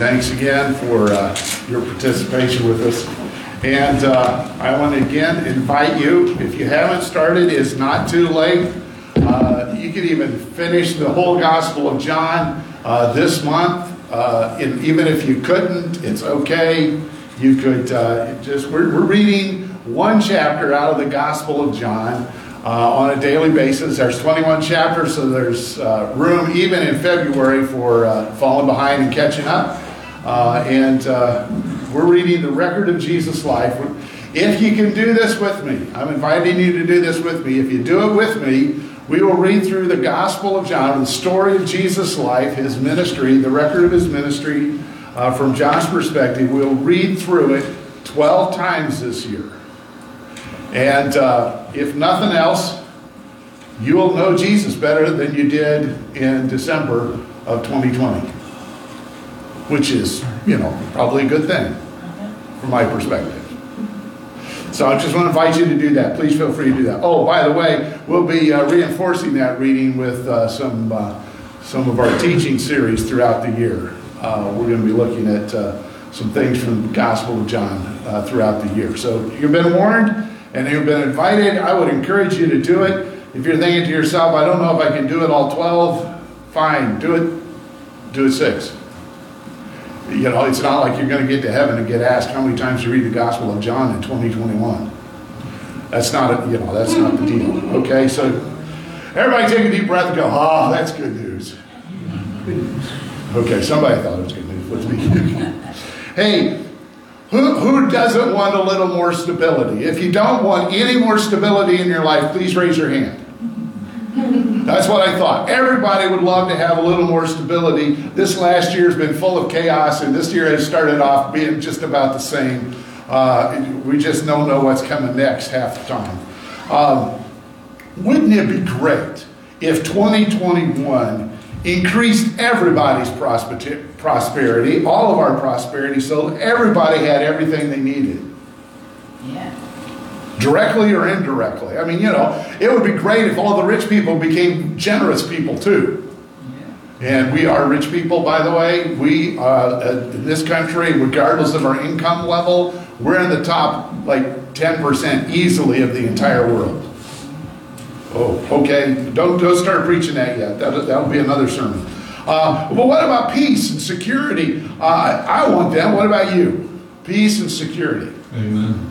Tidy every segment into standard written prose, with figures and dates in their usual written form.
Thanks again for your participation with us. And I want to again invite you, if you haven't started, it's not too late. You can even finish the whole Gospel of John this month. And even if you couldn't, it's okay. You could we're reading one chapter out of the Gospel of John on a daily basis. There's 21 chapters, so there's room even in February for falling behind and catching up. We're reading the record of Jesus' life. If you can do this with me, I'm inviting you to do this with me. If you do it with me, we will read through the Gospel of John, the story of Jesus' life, his ministry, the record of his ministry. From John's perspective, we'll read through it 12 times this year. And if nothing else, you will know Jesus better than you did in December of 2020, which is, probably a good thing from my perspective. So I just want to invite you to do that. Please feel free to do that. Oh, by the way, we'll be reinforcing that reading with some of our teaching series throughout the year. We're going to be looking at some things from the Gospel of John throughout the year. So you've been warned and you've been invited. I would encourage you to do it. If you're thinking to yourself, I don't know if I can do it all 12, fine, do it 6. It's not like you're going to get to heaven and get asked how many times you read the Gospel of John in 2021. That's not the deal. Okay, so everybody take a deep breath and go, that's good news. Okay, somebody thought it was good news. What's me? Hey, who doesn't want a little more stability? If you don't want any more stability in your life, please raise your hand. That's what I thought. Everybody would love to have a little more stability. This last year has been full of chaos, and this year has started off being just about the same. We just don't know what's coming next half the time. Wouldn't it be great if 2021 increased everybody's prosperity, all of our prosperity, so everybody had everything they needed? Yeah. Directly or indirectly. I mean, it would be great if all the rich people became generous people too. Yeah. And we are rich people, by the way. We, in this country, regardless of our income level, we're in the top, 10% easily of the entire world. Oh, okay. Don't start preaching that yet. That'll be another sermon. But what about peace and security? I want that. What about you? Peace and security. Amen.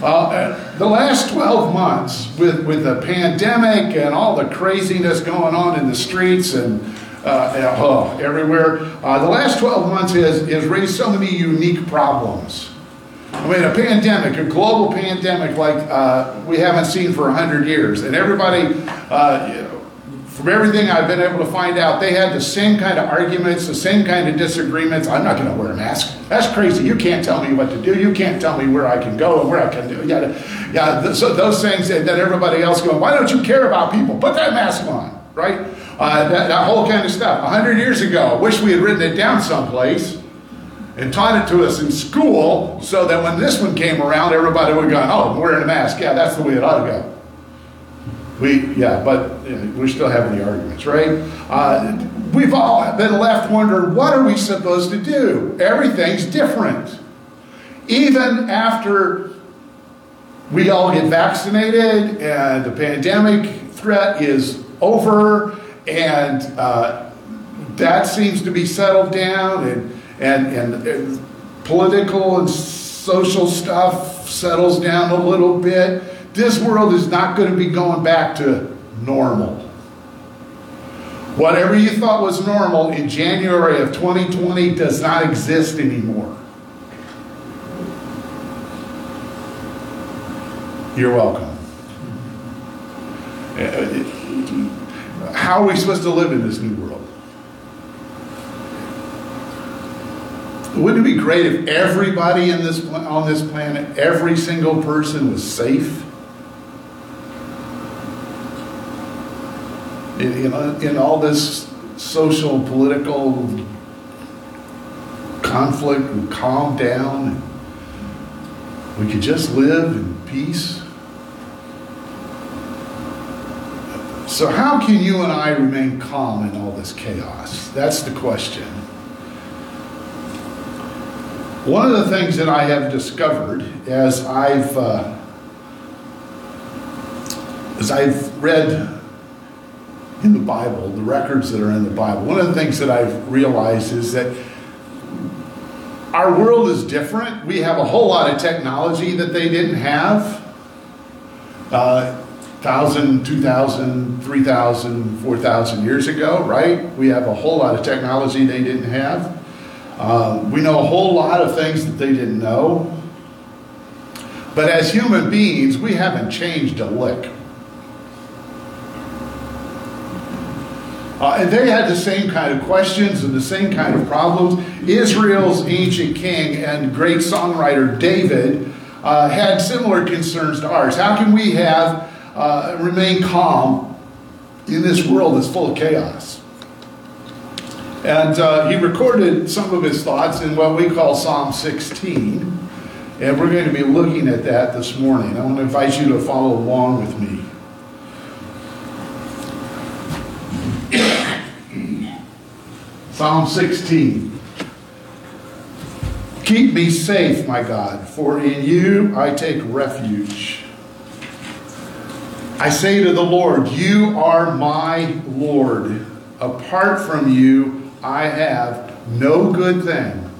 The last 12 months with the pandemic and all the craziness going on in the streets and everywhere, the last 12 months has raised so many unique problems. I mean, a pandemic, a global pandemic we haven't seen for 100 years. And everybody, from everything I've been able to find out, they had the same kind of arguments, the same kind of disagreements. I'm not going to wear a mask. That's crazy. You can't tell me what to do. You can't tell me where I can go and where I can do. So those things that everybody else going, why don't you care about people? Put that mask on, right? That whole kind of stuff. 100 years ago, I wish we had written it down someplace and taught it to us in school so that when this one came around, everybody would go, oh, I'm wearing a mask. Yeah, that's the way it ought to go. We're still having the arguments, right? We've all been left wondering, what are we supposed to do? Everything's different. Even after we all get vaccinated and the pandemic threat is over and that seems to be settled down and political and social stuff settles down a little bit, this world is not going to be going back to normal. Whatever you thought was normal in January of 2020 does not exist anymore. You're welcome. How are we supposed to live in this new world? Wouldn't it be great if everybody on this planet, every single person was safe? In all this social, political conflict, we calm down. We could just live in peace. So how can you and I remain calm in all this chaos? That's the question. One of the things that I have discovered as I've read in the Bible, the records that are in the Bible, one of the things that I've realized is that our world is different. We have a whole lot of technology that they didn't have 1,000, 2,000, 3,000, 4,000 years ago, right? We have a whole lot of technology they didn't have. We know a whole lot of things that they didn't know. But as human beings, we haven't changed a lick. And they had the same kind of questions and the same kind of problems. Israel's ancient king and great songwriter David had similar concerns to ours. How can we have remain calm in this world that's full of chaos? And he recorded some of his thoughts in what we call Psalm 16. And we're going to be looking at that this morning. I want to invite you to follow along with me. Psalm 16. Keep me safe, my God, for in you I take refuge. I say to the Lord, you are my Lord. Apart from you, I have no good thing.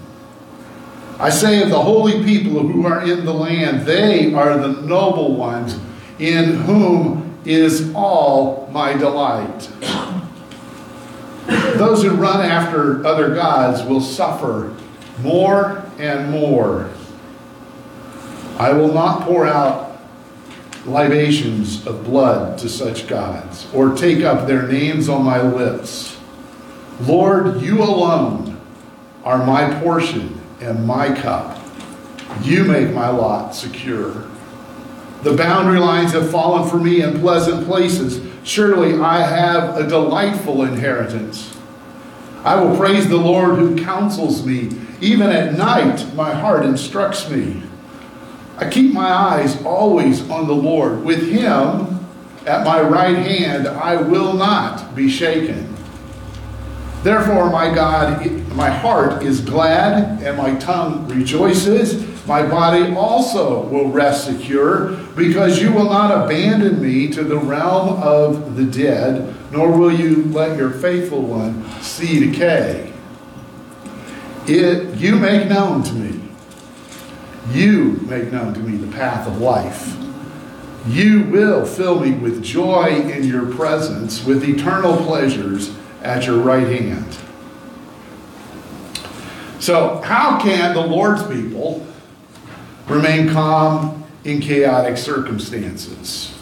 I say of the holy people who are in the land, they are the noble ones, in whom is all my delight. Those who run after other gods will suffer more and more. I will not pour out libations of blood to such gods, or take up their names on my lips. Lord, you alone are my portion and my cup. You make my lot secure. The boundary lines have fallen for me in pleasant places. Surely I have a delightful inheritance. I will praise the Lord who counsels me. Even at night, my heart instructs me. I keep my eyes always on the Lord. With him at my right hand, I will not be shaken. Therefore, my God, my heart is glad and my tongue rejoices. My body also will rest secure, because you will not abandon me to the realm of the dead, nor will you let your faithful one see decay. You make known to me. You make known to me the path of life. You will fill me with joy in your presence, with eternal pleasures at your right hand. So, how can the Lord's people remain calm in chaotic circumstances?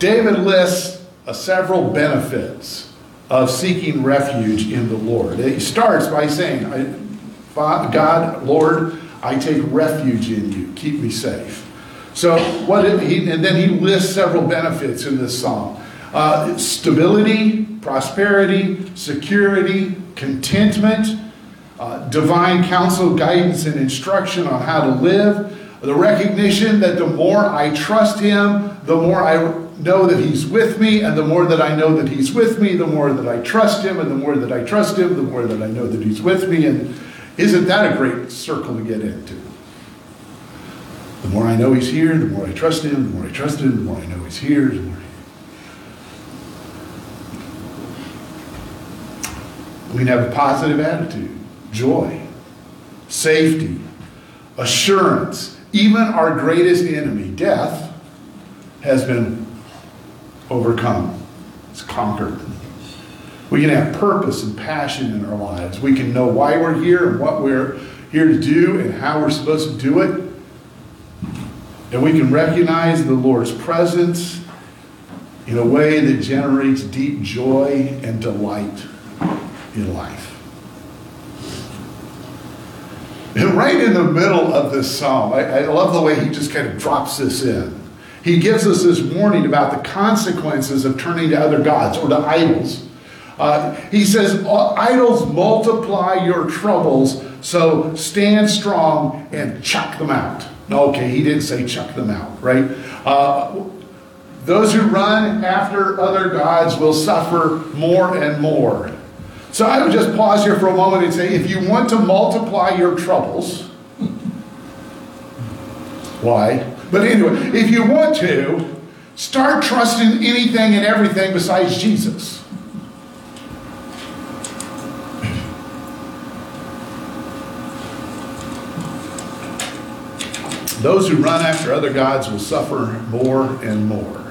David lists several benefits of seeking refuge in the Lord. He starts by saying, God, Lord, I take refuge in you. Keep me safe. So, and then he lists several benefits in this psalm. Stability, prosperity, security, contentment, divine counsel, guidance, and instruction on how to live. The recognition that the more I trust him, the more I know that he's with me, and the more that I know that he's with me, the more that I trust him, and the more that I trust him, the more that I know that he's with me. And isn't that a great circle to get into? The more I know he's here, the more I trust him, the more I trust him, the more I know he's here, the more. We can have a positive attitude, joy, safety, assurance. Even our greatest enemy, death, has been overcome. It's conquered. We can have purpose and passion in our lives. We can know why we're here and what we're here to do and how we're supposed to do it. And we can recognize the Lord's presence in a way that generates deep joy and delight in life. And right in the middle of this psalm, I love the way he just kind of drops this in. He gives us this warning about the consequences of turning to other gods or to idols. He says, idols multiply your troubles, so stand strong and chuck them out. Okay, he didn't say chuck them out, right? Those who run after other gods will suffer more and more. So I would just pause here for a moment and say, if you want to multiply your troubles, why? But anyway, if you want to, start trusting anything and everything besides Jesus. Those who run after other gods will suffer more and more.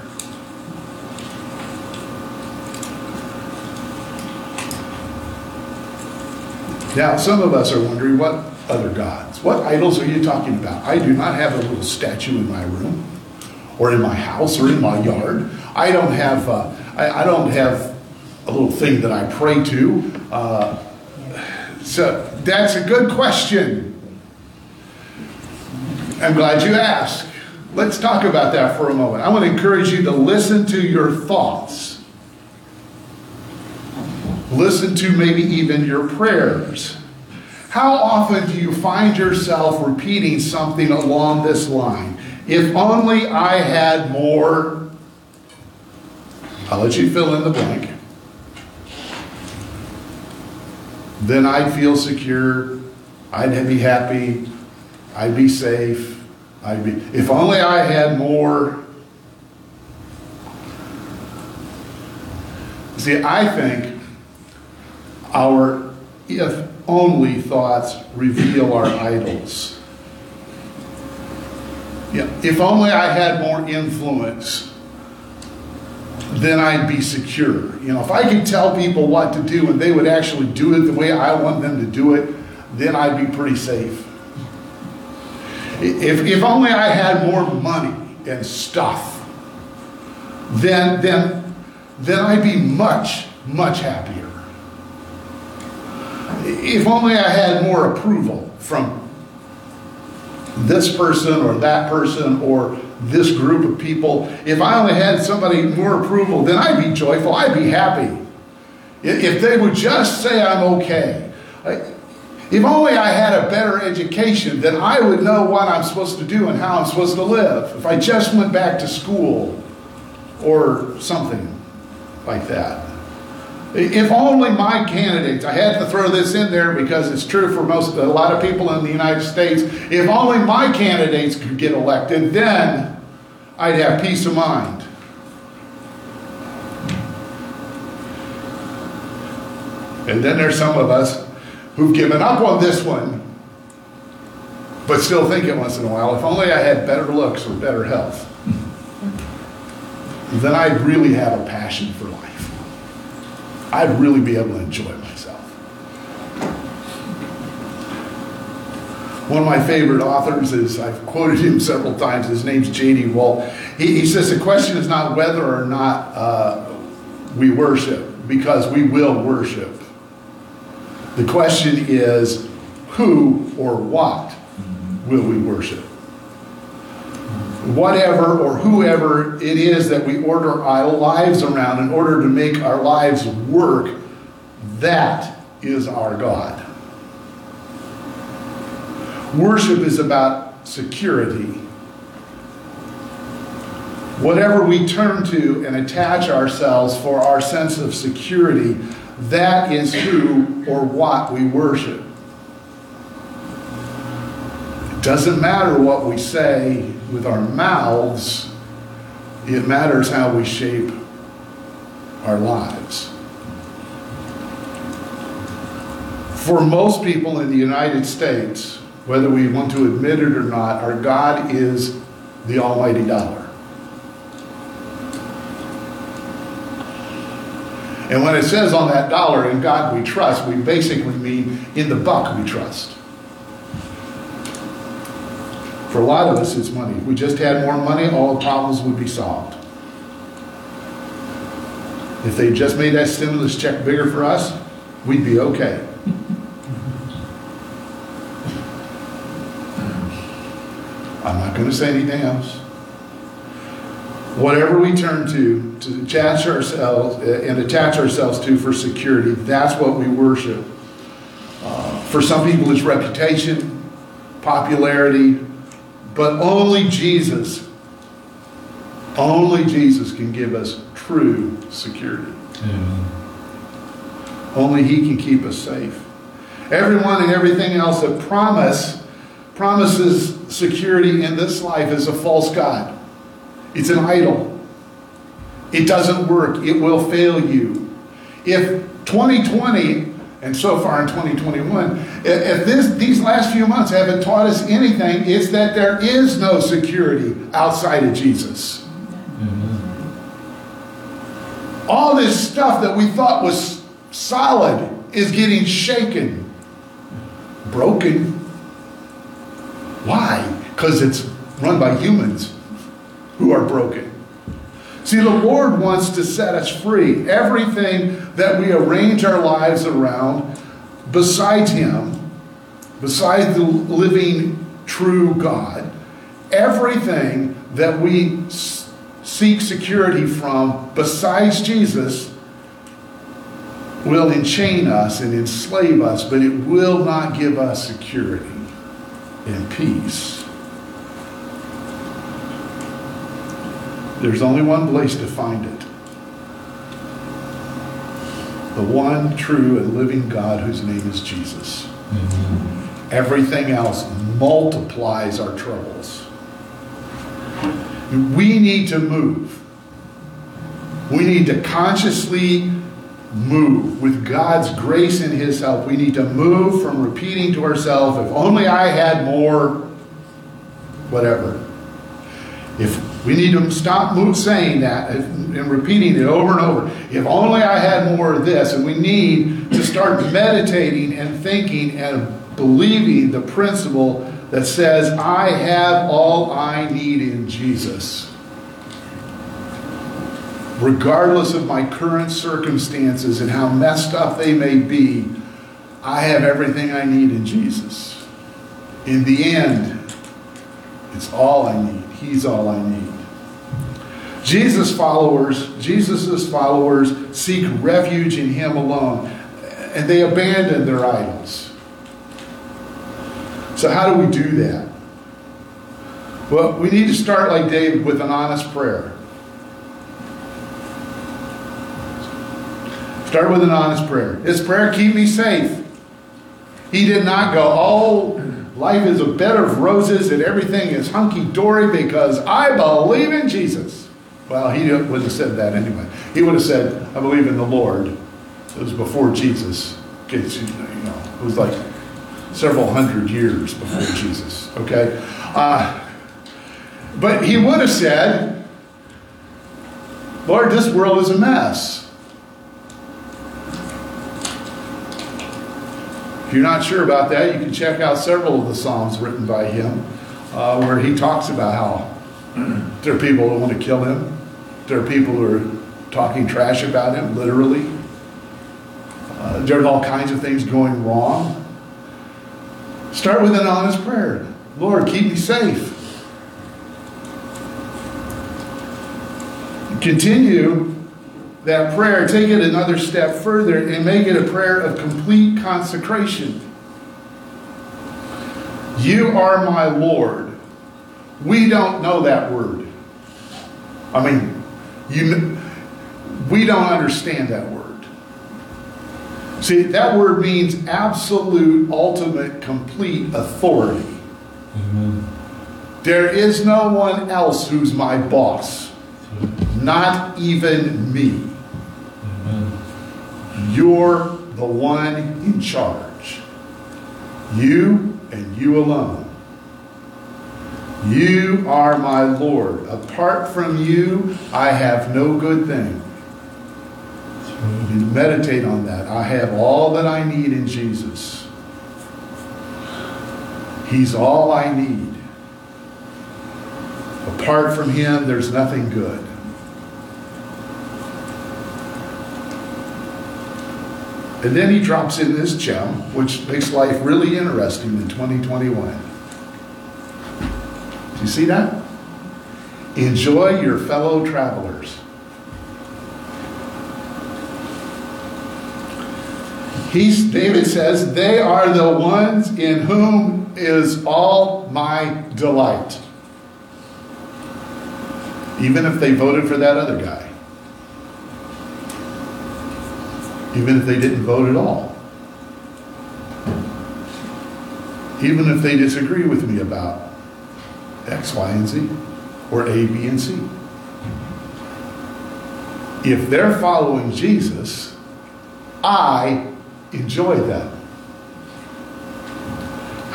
Now, some of us are wondering, what other gods? What idols are you talking about? I do not have a little statue in my room, or in my house, or in my yard. I don't have a little thing that I pray to. So that's a good question. I'm glad you asked. Let's talk about that for a moment. I want to encourage you to listen to your thoughts. Listen to maybe even your prayers. How often do you find yourself repeating something along this line? If only I had more. I'll let you fill in the blank. Then I'd feel secure. I'd be happy. I'd be safe. If only I had more. See, I think our if only thoughts reveal our idols. Yeah, if only I had more influence, then I'd be secure. You know, if I could tell people what to do and they would actually do it the way I want them to do it, then I'd be pretty safe. If only I had more money and stuff, then I'd be much, much happier. If only I had more approval from this person or that person or this group of people. If I only had somebody more approval, then I'd be joyful, I'd be happy. If they would just say I'm okay. If only I had a better education, then I would know what I'm supposed to do and how I'm supposed to live. If I just went back to school or something like that. If only my candidates, I had to throw this in there because it's true for a lot of people in the United States, if only my candidates could get elected, then I'd have peace of mind. And then there's some of us who've given up on this one, but still think it once in a while. If only I had better looks or better health, then I'd really have a passion for life. I'd really be able to enjoy myself. One of my favorite authors is, I've quoted him several times, his name's J.D. Walt. He says the question is not whether or not we worship, because we will worship. The question is, who or what will we worship? Whatever or whoever it is that we order our lives around in order to make our lives work, that is our God. Worship is about security. Whatever we turn to and attach ourselves for our sense of security, that is who or what we worship. It doesn't matter what we say with our mouths. It matters how we shape our lives. For most people in the United States, whether we want to admit it or not, our God is the almighty dollar. And when it says on that dollar, in God we trust, we basically mean in the buck we trust. For a lot of us, it's money. If we just had more money, all problems would be solved. If they just made that stimulus check bigger for us, we'd be okay. I'm not going to say anything else. Whatever we turn to attach ourselves to for security, that's what we worship. For some people, it's reputation, popularity, but only Jesus can give us true security. Amen. Only He can keep us safe. Everyone and everything else that promises security in this life is a false god. It's an idol. It doesn't work. It will fail you. If 2020, and so far in 2021, if these last few months haven't taught us anything, it's that there is no security outside of Jesus. Amen. All this stuff that we thought was solid is getting shaken, broken. Why? Because it's run by humans who are broken. See, the Lord wants to set us free. Everything that we arrange our lives around, besides Him, besides the living, true God, everything that we seek security from, besides Jesus, will enchain us and enslave us, but it will not give us security and peace. There's only one place to find it. The one true and living God whose name is Jesus. Mm-hmm. Everything else multiplies our troubles. We need to move. We need to consciously move. With God's grace and His help, we need to move from repeating to ourselves, if only I had more, whatever. If we need to stop saying that and repeating it over and over. If only I had more of this. And we need to start meditating and thinking and believing the principle that says, I have all I need in Jesus. Regardless of my current circumstances and how messed up they may be, I have everything I need in Jesus. In the end, it's all I need. He's all I need. Jesus' followers seek refuge in Him alone, and they abandon their idols. So how do we do that? Well, we need to start like David with an honest prayer. Start with an honest prayer. His prayer, keep me safe. He did not go, life is a bed of roses and everything is hunky-dory because I believe in Jesus. Well, he would have said that anyway. He would have said, I believe in the Lord. It was before Jesus. Okay, it was like several hundred years before Jesus. Okay? But he would have said, Lord, this world is a mess. If you're not sure about that, you can check out several of the Psalms written by him where he talks about how there are people who want to kill him. There are people who are talking trash about him, literally. There's all kinds of things going wrong. Start with an honest prayer. Lord, keep me safe. Continue that prayer, take it another step further and make it a prayer of complete consecration. You are my Lord. We don't know that word. I mean, we don't understand that word. See, that word means absolute, ultimate, complete authority. Amen. There is no one else who's my boss. Not even me. You're the one in charge. You and you alone. You are my Lord. Apart from you, I have no good thing. You meditate on that. I have all that I need in Jesus. He's all I need. Apart from Him, there's nothing good. And then he drops in this gem, which makes life really interesting in 2021. Do you see that? Enjoy your fellow travelers. David says, they are the ones in whom is all my delight. Even if they voted for that other guy. even if they didn't vote at all. Even if they disagree with me about X, Y, and Z, or A, B, and C. If they're following Jesus, I enjoy that.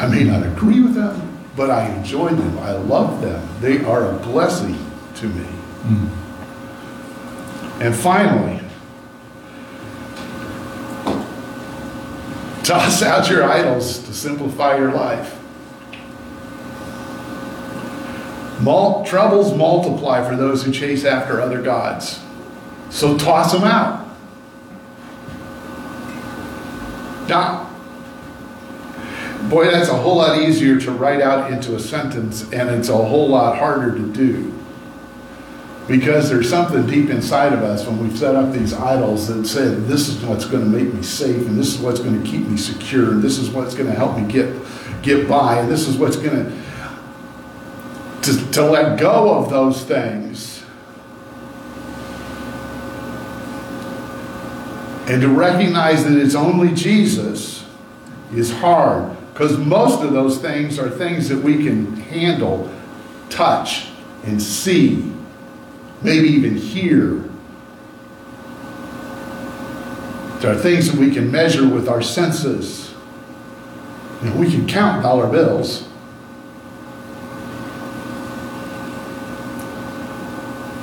I may not agree with them, but I enjoy them. I love them. They are a blessing to me. Mm-hmm. And finally, toss out your idols to simplify your life. Troubles multiply for those who chase after other gods. So toss them out. Now, boy, that's a whole lot easier to write out into a sentence, and it's a whole lot harder to do. Because there's something deep inside of us when we've set up these idols that say, this is what's going to make me safe, and this is what's going to keep me secure, and this is what's going to help me get by, and this is what's going to let go of those things and to recognize that it's only Jesus is hard, because most of those things are things that we can handle, touch, and see. Maybe even hear. There are things that we can measure with our senses. And we can count dollar bills.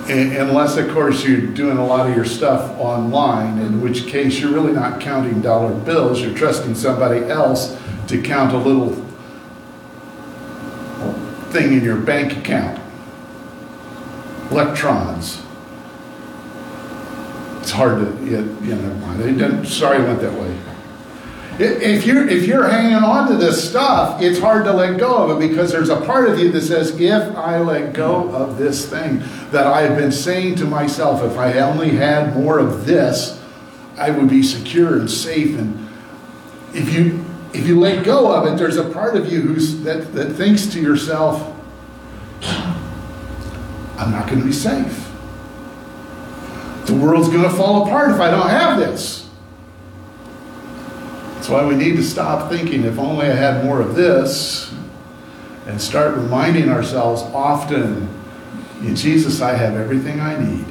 Unless, of course, you're doing a lot of your stuff online, in which case you're really not counting dollar bills. You're trusting somebody else to count a little thing in your bank account. Electrons. It's hard to, never mind. Sorry, it went that way. If you're hanging on to this stuff, it's hard to let go of it, because there's a part of you that says, if I let go of this thing that I've been saying to myself, if I only had more of this, I would be secure and safe. And if you let go of it, there's a part of you that thinks to yourself, I'm not going to be safe. The world's going to fall apart if I don't have this. That's why we need to stop thinking, if only I had more of this, and start reminding ourselves often, in Jesus I have everything I need.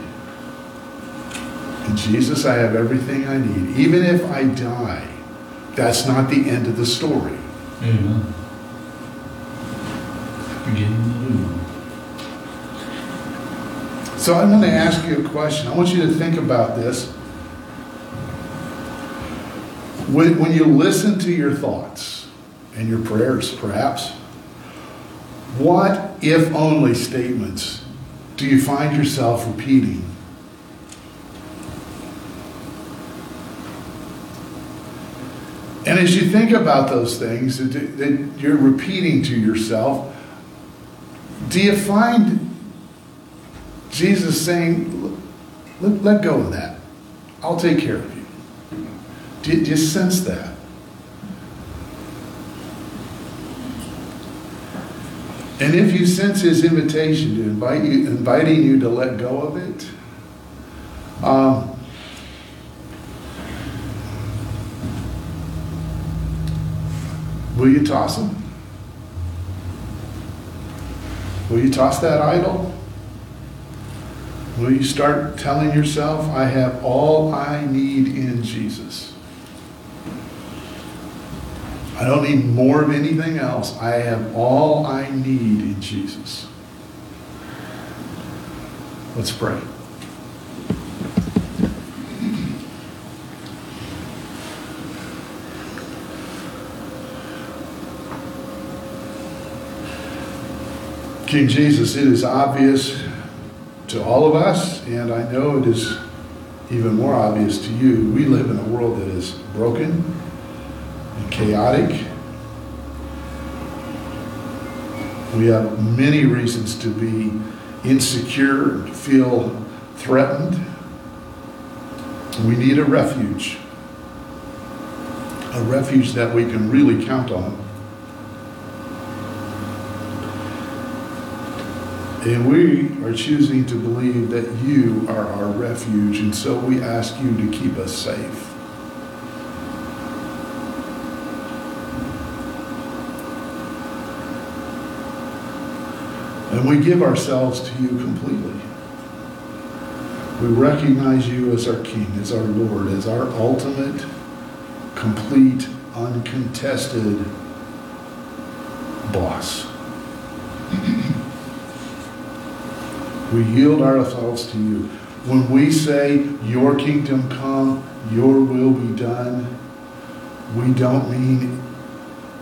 In Jesus I have everything I need. Even if I die, that's not the end of the story. Amen. So I want to ask you a question. I want you to think about this. When you listen to your thoughts and your prayers, perhaps, what if-only statements do you find yourself repeating? And as you think about those things that you're repeating to yourself, do you find Jesus saying, let go of that. I'll take care of you. Do you sense that? And if you sense his invitation to inviting you to let go of it, will you toss him? Will you toss that idol? Will you start telling yourself, I have all I need in Jesus. I don't need more of anything else. I have all I need in Jesus. Let's pray. King Jesus, it is obvious to all of us, and I know it is even more obvious to you, we live in a world that is broken and chaotic. We have many reasons to be insecure and to feel threatened. We need a refuge that we can really count on. And we are choosing to believe that you are our refuge, and so we ask you to keep us safe. And we give ourselves to you completely. We recognize you as our King, as our Lord, as our ultimate, complete, uncontested boss. We yield ourselves to you. When we say, your kingdom come, your will be done, we don't mean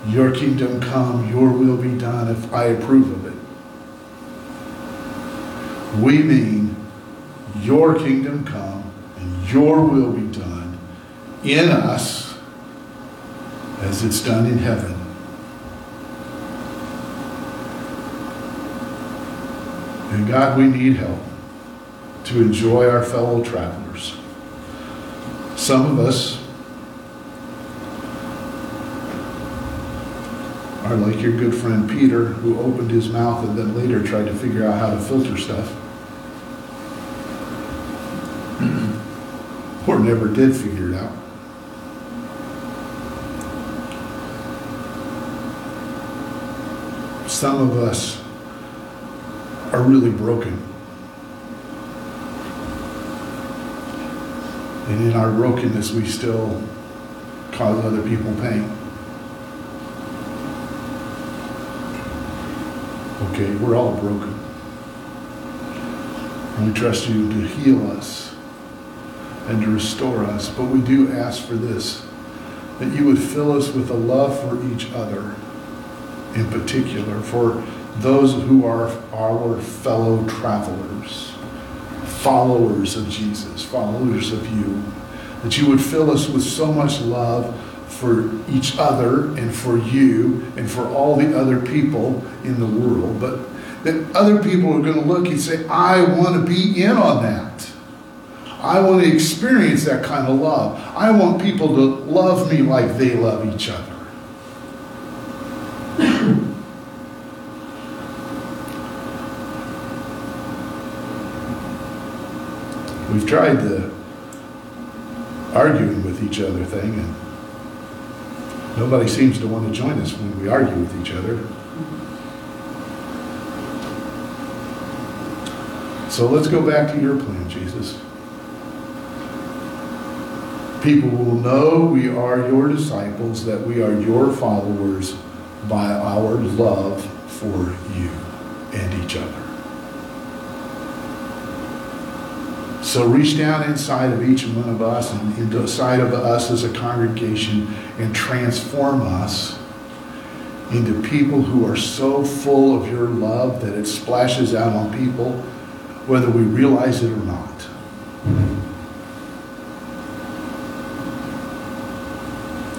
your kingdom come, your will be done if I approve of it. We mean your kingdom come and your will be done in us as it's done in heaven. And God, we need help to enjoy our fellow travelers. Some of us are like your good friend Peter, who opened his mouth and then later tried to figure out how to filter stuff. Or never did figure it out. Some of us are really broken. And in our brokenness, we still cause other people pain. Okay, we're all broken. And we trust you to heal us and to restore us. But we do ask for this, that you would fill us with a love for each other, in particular, for those who are our fellow travelers. Followers of Jesus, followers of you, that you would fill us with so much love for each other and for you and for all the other people in the world, but that other people are going to look and say, I want to be in on that. I want to experience that kind of love. I want people to love me like they love each other. We've tried the arguing with each other thing, and nobody seems to want to join us when we argue with each other. So let's go back to your plan, Jesus. People will know we are your disciples, that we are your followers, by our love for you and each other. So reach down inside of each one of us and inside of us as a congregation and transform us into people who are so full of your love that it splashes out on people, whether we realize it or not.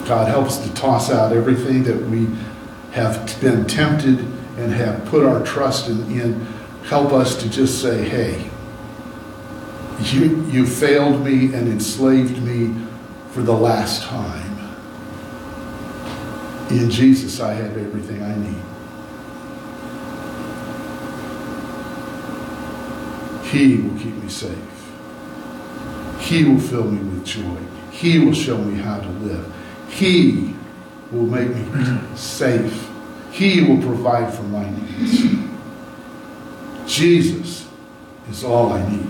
God, help us to toss out everything that we have been tempted and have put our trust in. Help us to just say, hey, you failed me and enslaved me for the last time. In Jesus, I have everything I need. He will keep me safe. He will fill me with joy. He will show me how to live. He will make me safe. He will provide for my needs. Jesus is all I need.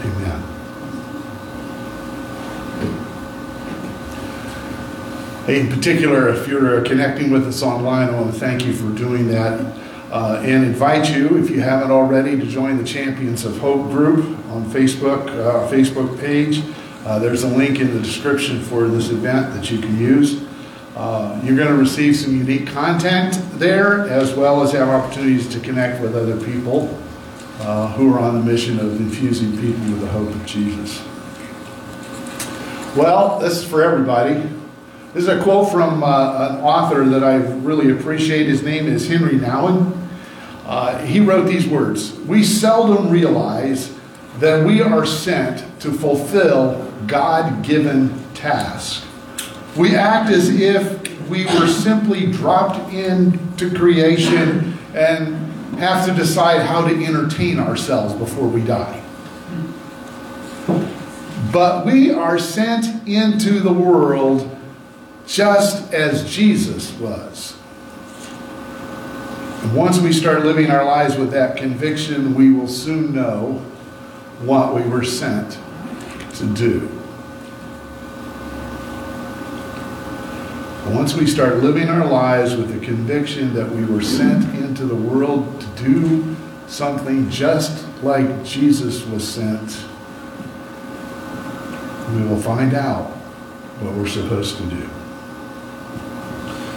Amen. Hey, in particular, if you're connecting with us online, I want to thank you for doing that and invite you, if you haven't already, to join the Champions of Hope group on Facebook, our Facebook page. There's a link in the description for this event that you can use. You're going to receive some unique content there, as well as have opportunities to connect with other people who are on the mission of infusing people with the hope of Jesus. Well, this is for everybody. This is a quote from an author that I really appreciate. His name is Henry Nouwen. He wrote these words: "We seldom realize that we are sent to fulfill God-given tasks. We act as if we were simply dropped into creation and have to decide how to entertain ourselves before we die. But we are sent into the world just as Jesus was, Once we start living our lives with that conviction, we will soon know what we were sent to do. Once we start living our lives with the conviction that we were sent into the world to do something just like Jesus was sent, we will find out what we're supposed to do.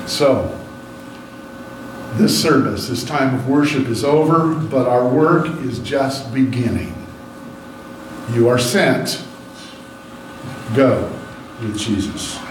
So, this service, this time of worship is over, but our work is just beginning. You are sent. Go with Jesus.